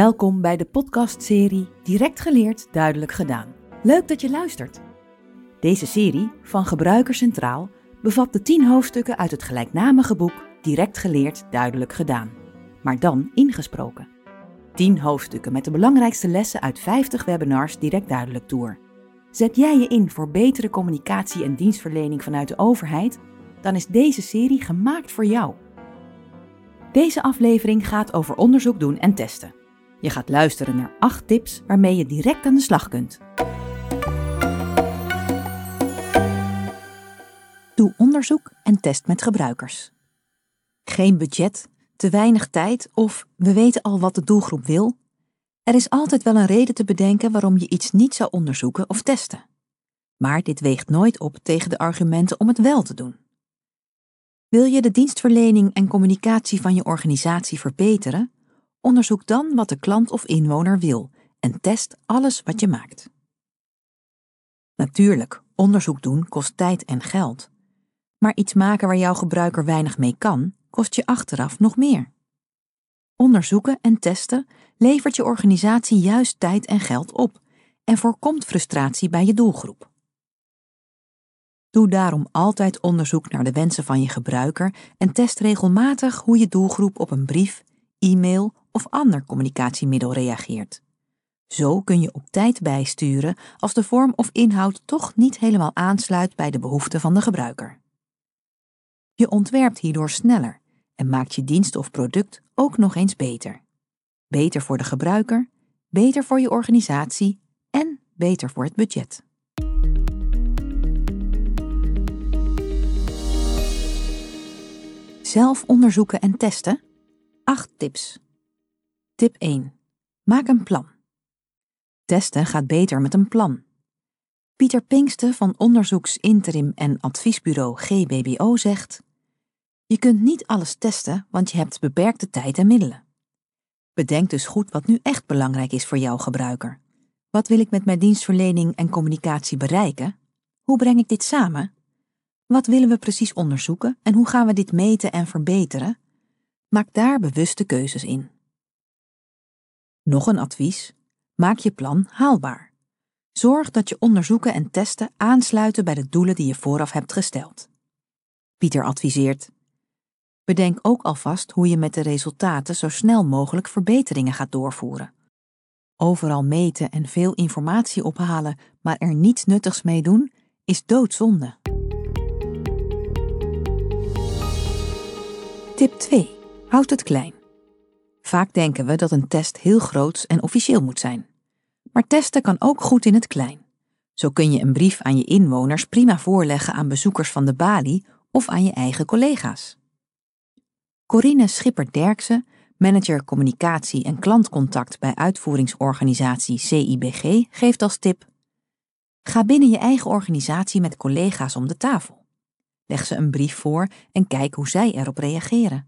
Welkom bij de podcastserie Direct Geleerd Duidelijk Gedaan. Leuk dat je luistert. Deze serie van Gebruiker Centraal bevat de 10 hoofdstukken uit het gelijknamige boek Direct Geleerd Duidelijk Gedaan, maar dan ingesproken. 10 hoofdstukken met de belangrijkste lessen uit 50 webinars Direct Duidelijk Tour. Zet jij je in voor betere communicatie en dienstverlening vanuit de overheid? Dan is deze serie gemaakt voor jou. Deze aflevering gaat over onderzoek doen en testen. Je gaat luisteren naar 8 tips waarmee je direct aan de slag kunt. Doe onderzoek en test met gebruikers. Geen budget, te weinig tijd of we weten al wat de doelgroep wil. Er is altijd wel een reden te bedenken waarom je iets niet zou onderzoeken of testen. Maar dit weegt nooit op tegen de argumenten om het wel te doen. Wil je de dienstverlening en communicatie van je organisatie verbeteren? Onderzoek dan wat de klant of inwoner wil en test alles wat je maakt. Natuurlijk, onderzoek doen kost tijd en geld. Maar iets maken waar jouw gebruiker weinig mee kan, kost je achteraf nog meer. Onderzoeken en testen levert je organisatie juist tijd en geld op en voorkomt frustratie bij je doelgroep. Doe daarom altijd onderzoek naar de wensen van je gebruiker en test regelmatig hoe je doelgroep op een brief, e-mail of ander communicatiemiddel reageert. Zo kun je op tijd bijsturen als de vorm of inhoud toch niet helemaal aansluit bij de behoeften van de gebruiker. Je ontwerpt hierdoor sneller en maakt je dienst of product ook nog eens beter. Beter voor de gebruiker, beter voor je organisatie en beter voor het budget. Zelf onderzoeken en testen? 8 tips. Tip 1. Maak een plan. Testen gaat beter met een plan. Pieter Pinkste van onderzoeks-, interim- en adviesbureau GBBO zegt: je kunt niet alles testen, want je hebt beperkte tijd en middelen. Bedenk dus goed wat nu echt belangrijk is voor jouw gebruiker. Wat wil ik met mijn dienstverlening en communicatie bereiken? Hoe breng ik dit samen? Wat willen we precies onderzoeken en hoe gaan we dit meten en verbeteren? Maak daar bewuste keuzes in. Nog een advies. Maak je plan haalbaar. Zorg dat je onderzoeken en testen aansluiten bij de doelen die je vooraf hebt gesteld. Pieter adviseert: bedenk ook alvast hoe je met de resultaten zo snel mogelijk verbeteringen gaat doorvoeren. Overal meten en veel informatie ophalen, maar er niets nuttigs mee doen, is doodzonde. Tip 2. Houd het klein. Vaak denken we dat een test heel groots en officieel moet zijn. Maar testen kan ook goed in het klein. Zo kun je een brief aan je inwoners prima voorleggen aan bezoekers van de balie of aan je eigen collega's. Corine Schipper-Derksen, manager communicatie en klantcontact bij uitvoeringsorganisatie CIBG, geeft als tip: ga binnen je eigen organisatie met collega's om de tafel. Leg ze een brief voor en kijk hoe zij erop reageren.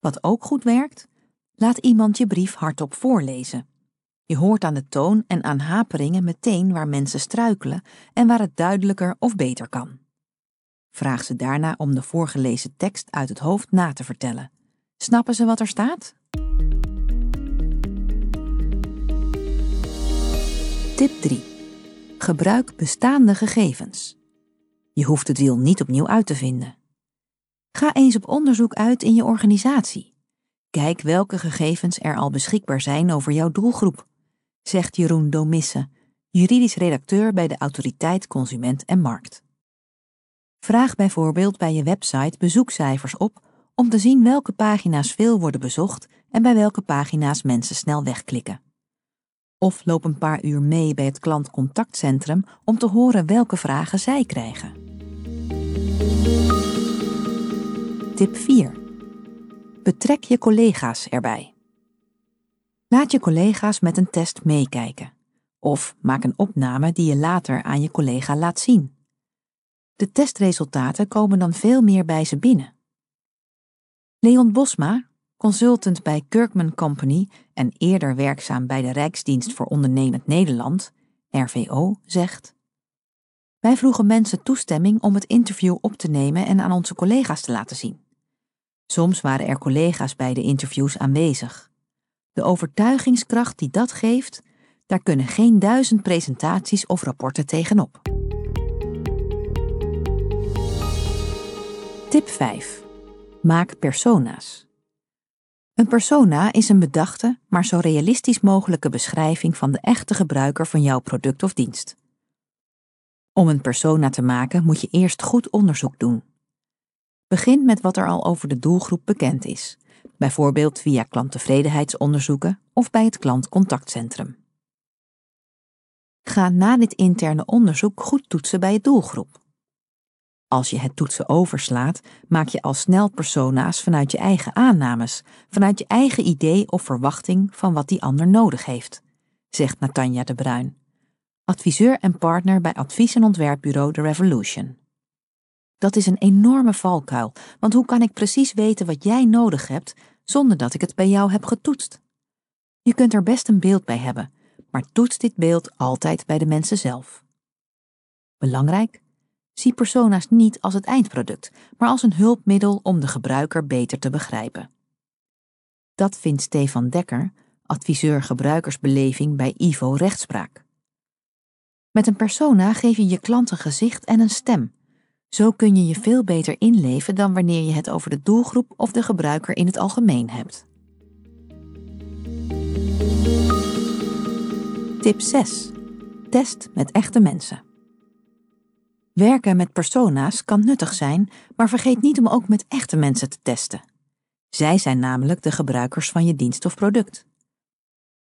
Wat ook goed werkt, laat iemand je brief hardop voorlezen. Je hoort aan de toon en aan haperingen meteen waar mensen struikelen en waar het duidelijker of beter kan. Vraag ze daarna om de voorgelezen tekst uit het hoofd na te vertellen. Snappen ze wat er staat? Tip 3. Gebruik bestaande gegevens. Je hoeft het wiel niet opnieuw uit te vinden. Ga eens op onderzoek uit in je organisatie. Kijk welke gegevens er al beschikbaar zijn over jouw doelgroep, zegt Jeroen Domisse, juridisch redacteur bij de Autoriteit Consument en Markt. Vraag bijvoorbeeld bij je website bezoekcijfers op om te zien welke pagina's veel worden bezocht en bij welke pagina's mensen snel wegklikken. Of loop een paar uur mee bij het klantcontactcentrum om te horen welke vragen zij krijgen. Tip 4. Betrek je collega's erbij. Laat je collega's met een test meekijken. Of maak een opname die je later aan je collega laat zien. De testresultaten komen dan veel meer bij ze binnen. Leon Bosma, consultant bij Kirkman Company en eerder werkzaam bij de Rijksdienst voor Ondernemend Nederland, RVO, zegt: wij vroegen mensen toestemming om het interview op te nemen en aan onze collega's te laten zien. Soms waren er collega's bij de interviews aanwezig. De overtuigingskracht die dat geeft, daar kunnen geen 1000 presentaties of rapporten tegenop. Tip 5. Maak persona's. Een persona is een bedachte, maar zo realistisch mogelijke beschrijving van de echte gebruiker van jouw product of dienst. Om een persona te maken moet je eerst goed onderzoek doen. Begin met wat er al over de doelgroep bekend is, bijvoorbeeld via klanttevredenheidsonderzoeken of bij het klantcontactcentrum. Ga na dit interne onderzoek goed toetsen bij je doelgroep. Als je het toetsen overslaat, maak je al snel persona's vanuit je eigen aannames, vanuit je eigen idee of verwachting van wat die ander nodig heeft, zegt Natanja de Bruin, adviseur en partner bij advies- en ontwerpbureau The Revolution. Dat is een enorme valkuil, want hoe kan ik precies weten wat jij nodig hebt zonder dat ik het bij jou heb getoetst? Je kunt er best een beeld bij hebben, maar toets dit beeld altijd bij de mensen zelf. Belangrijk? Zie persona's niet als het eindproduct, maar als een hulpmiddel om de gebruiker beter te begrijpen. Dat vindt Stefan Dekker, adviseur gebruikersbeleving bij Ivo Rechtspraak. Met een persona geef je je klant een gezicht en een stem. Zo kun je je veel beter inleven dan wanneer je het over de doelgroep of de gebruiker in het algemeen hebt. Tip 6. Test met echte mensen. Werken met persona's kan nuttig zijn, maar vergeet niet om ook met echte mensen te testen. Zij zijn namelijk de gebruikers van je dienst of product.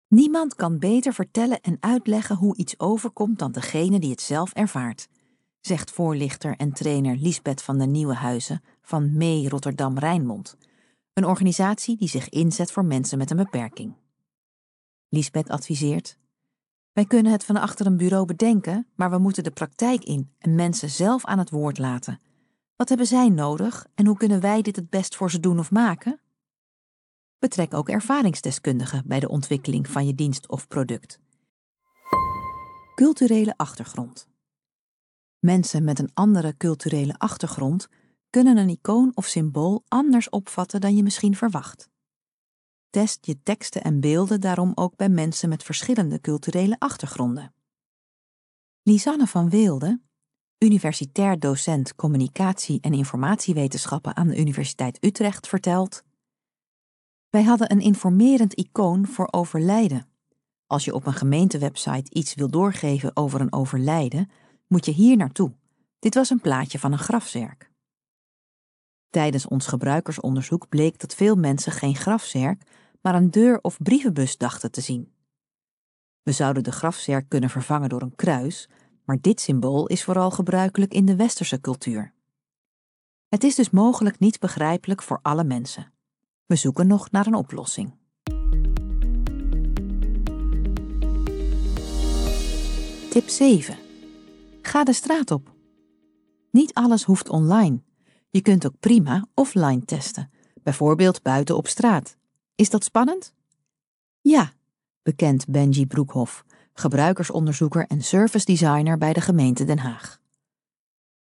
Niemand kan beter vertellen en uitleggen hoe iets overkomt dan degene die het zelf ervaart, zegt voorlichter en trainer Liesbeth van der Nieuwenhuizen van MEE Rotterdam Rijnmond, een organisatie die zich inzet voor mensen met een beperking. Liesbeth adviseert: wij kunnen het van achter een bureau bedenken, maar we moeten de praktijk in en mensen zelf aan het woord laten. Wat hebben zij nodig en hoe kunnen wij dit het best voor ze doen of maken? Betrek ook ervaringsdeskundigen bij de ontwikkeling van je dienst of product. Culturele achtergrond. Mensen met een andere culturele achtergrond kunnen een icoon of symbool anders opvatten dan je misschien verwacht. Test je teksten en beelden daarom ook bij mensen met verschillende culturele achtergronden. Lisanne van Weelde, universitair docent communicatie en informatiewetenschappen aan de Universiteit Utrecht, vertelt: wij hadden een informerend icoon voor overlijden. Als je op een gemeentewebsite iets wil doorgeven over een overlijden, moet je hier naartoe. Dit was een plaatje van een grafzerk. Tijdens ons gebruikersonderzoek bleek dat veel mensen geen grafzerk, maar een deur- of brievenbus dachten te zien. We zouden de grafzerk kunnen vervangen door een kruis, maar dit symbool is vooral gebruikelijk in de westerse cultuur. Het is dus mogelijk niet begrijpelijk voor alle mensen. We zoeken nog naar een oplossing. Tip 7. Ga de straat op. Niet alles hoeft online. Je kunt ook prima offline testen, bijvoorbeeld buiten op straat. Is dat spannend? Ja, bekent Benji Broekhoff, gebruikersonderzoeker en service designer bij de gemeente Den Haag.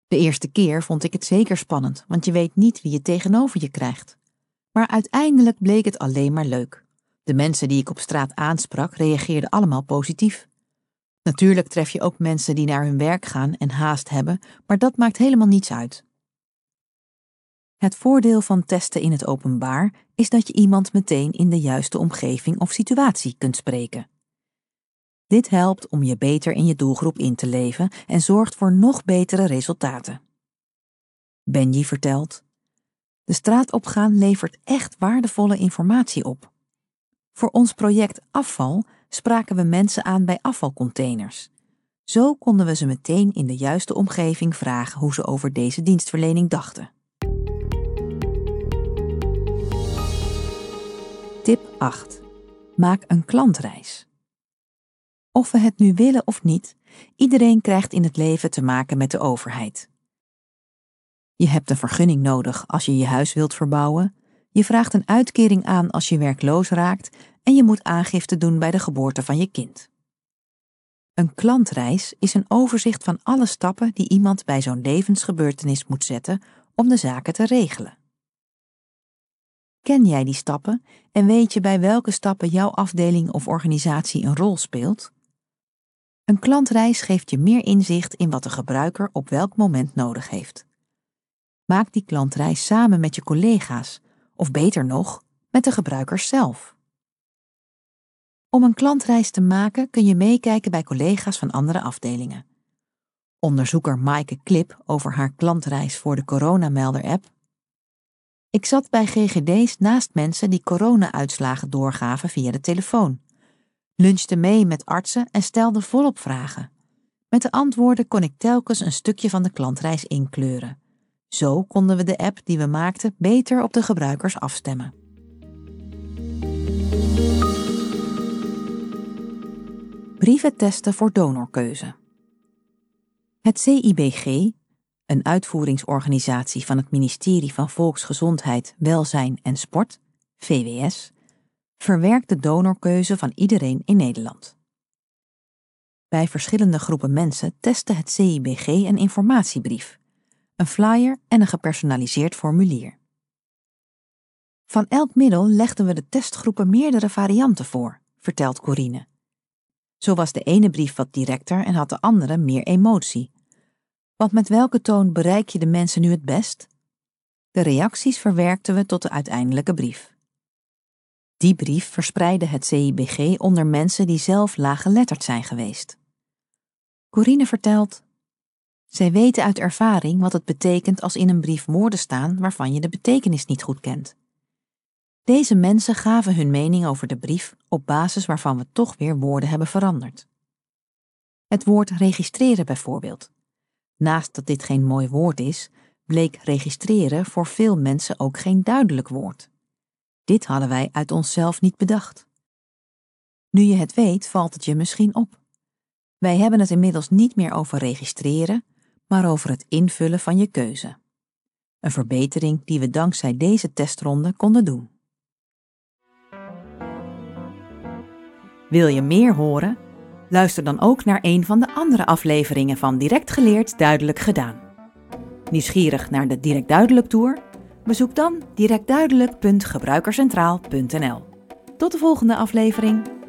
De eerste keer vond ik het zeker spannend, want je weet niet wie je tegenover je krijgt. Maar uiteindelijk bleek het alleen maar leuk. De mensen die ik op straat aansprak reageerden allemaal positief. Natuurlijk tref je ook mensen die naar hun werk gaan en haast hebben, maar dat maakt helemaal niets uit. Het voordeel van testen in het openbaar is dat je iemand meteen in de juiste omgeving of situatie kunt spreken. Dit helpt om je beter in je doelgroep in te leven en zorgt voor nog betere resultaten. Benji vertelt: de straat opgaan levert echt waardevolle informatie op. Voor ons project Afval spraken we mensen aan bij afvalcontainers. Zo konden we ze meteen in de juiste omgeving vragen hoe ze over deze dienstverlening dachten. Tip 8. Maak een klantreis. Of we het nu willen of niet, iedereen krijgt in het leven te maken met de overheid. Je hebt een vergunning nodig als je je huis wilt verbouwen, je vraagt een uitkering aan als je werkloos raakt en je moet aangifte doen bij de geboorte van je kind. Een klantreis is een overzicht van alle stappen die iemand bij zo'n levensgebeurtenis moet zetten om de zaken te regelen. Ken jij die stappen en weet je bij welke stappen jouw afdeling of organisatie een rol speelt? Een klantreis geeft je meer inzicht in wat de gebruiker op welk moment nodig heeft. Maak die klantreis samen met je collega's, of beter nog, met de gebruikers zelf. Om een klantreis te maken kun je meekijken bij collega's van andere afdelingen. Onderzoeker Maaike Klip over haar klantreis voor de Corona-melder-app. Ik zat bij GGD's naast mensen die corona-uitslagen doorgaven via de telefoon. Lunchte mee met artsen en stelde volop vragen. Met de antwoorden kon ik telkens een stukje van de klantreis inkleuren. Zo konden we de app die we maakten beter op de gebruikers afstemmen. Brieven testen voor donorkeuze. Het CIBG, een uitvoeringsorganisatie van het Ministerie van Volksgezondheid, Welzijn en Sport, VWS, verwerkt de donorkeuze van iedereen in Nederland. Bij verschillende groepen mensen testte het CIBG een informatiebrief, een flyer en een gepersonaliseerd formulier. Van elk middel legden we de testgroepen meerdere varianten voor, vertelt Corine. Zo was de ene brief wat directer en had de andere meer emotie. Want met welke toon bereik je de mensen nu het best? De reacties verwerkten we tot de uiteindelijke brief. Die brief verspreidde het CIBG onder mensen die zelf laaggeletterd zijn geweest. Corine vertelt: zij weten uit ervaring wat het betekent als in een brief woorden staan waarvan je de betekenis niet goed kent. Deze mensen gaven hun mening over de brief op basis waarvan we toch weer woorden hebben veranderd. Het woord registreren bijvoorbeeld. Naast dat dit geen mooi woord is, bleek registreren voor veel mensen ook geen duidelijk woord. Dit hadden wij uit onszelf niet bedacht. Nu je het weet, valt het je misschien op. Wij hebben het inmiddels niet meer over registreren, maar over het invullen van je keuze. Een verbetering die we dankzij deze testronde konden doen. Wil je meer horen? Luister dan ook naar een van de andere afleveringen van Direct Geleerd Duidelijk Gedaan. Nieuwsgierig naar de Direct Duidelijk Tour? Bezoek dan directduidelijk.gebruikerscentraal.nl. Tot de volgende aflevering.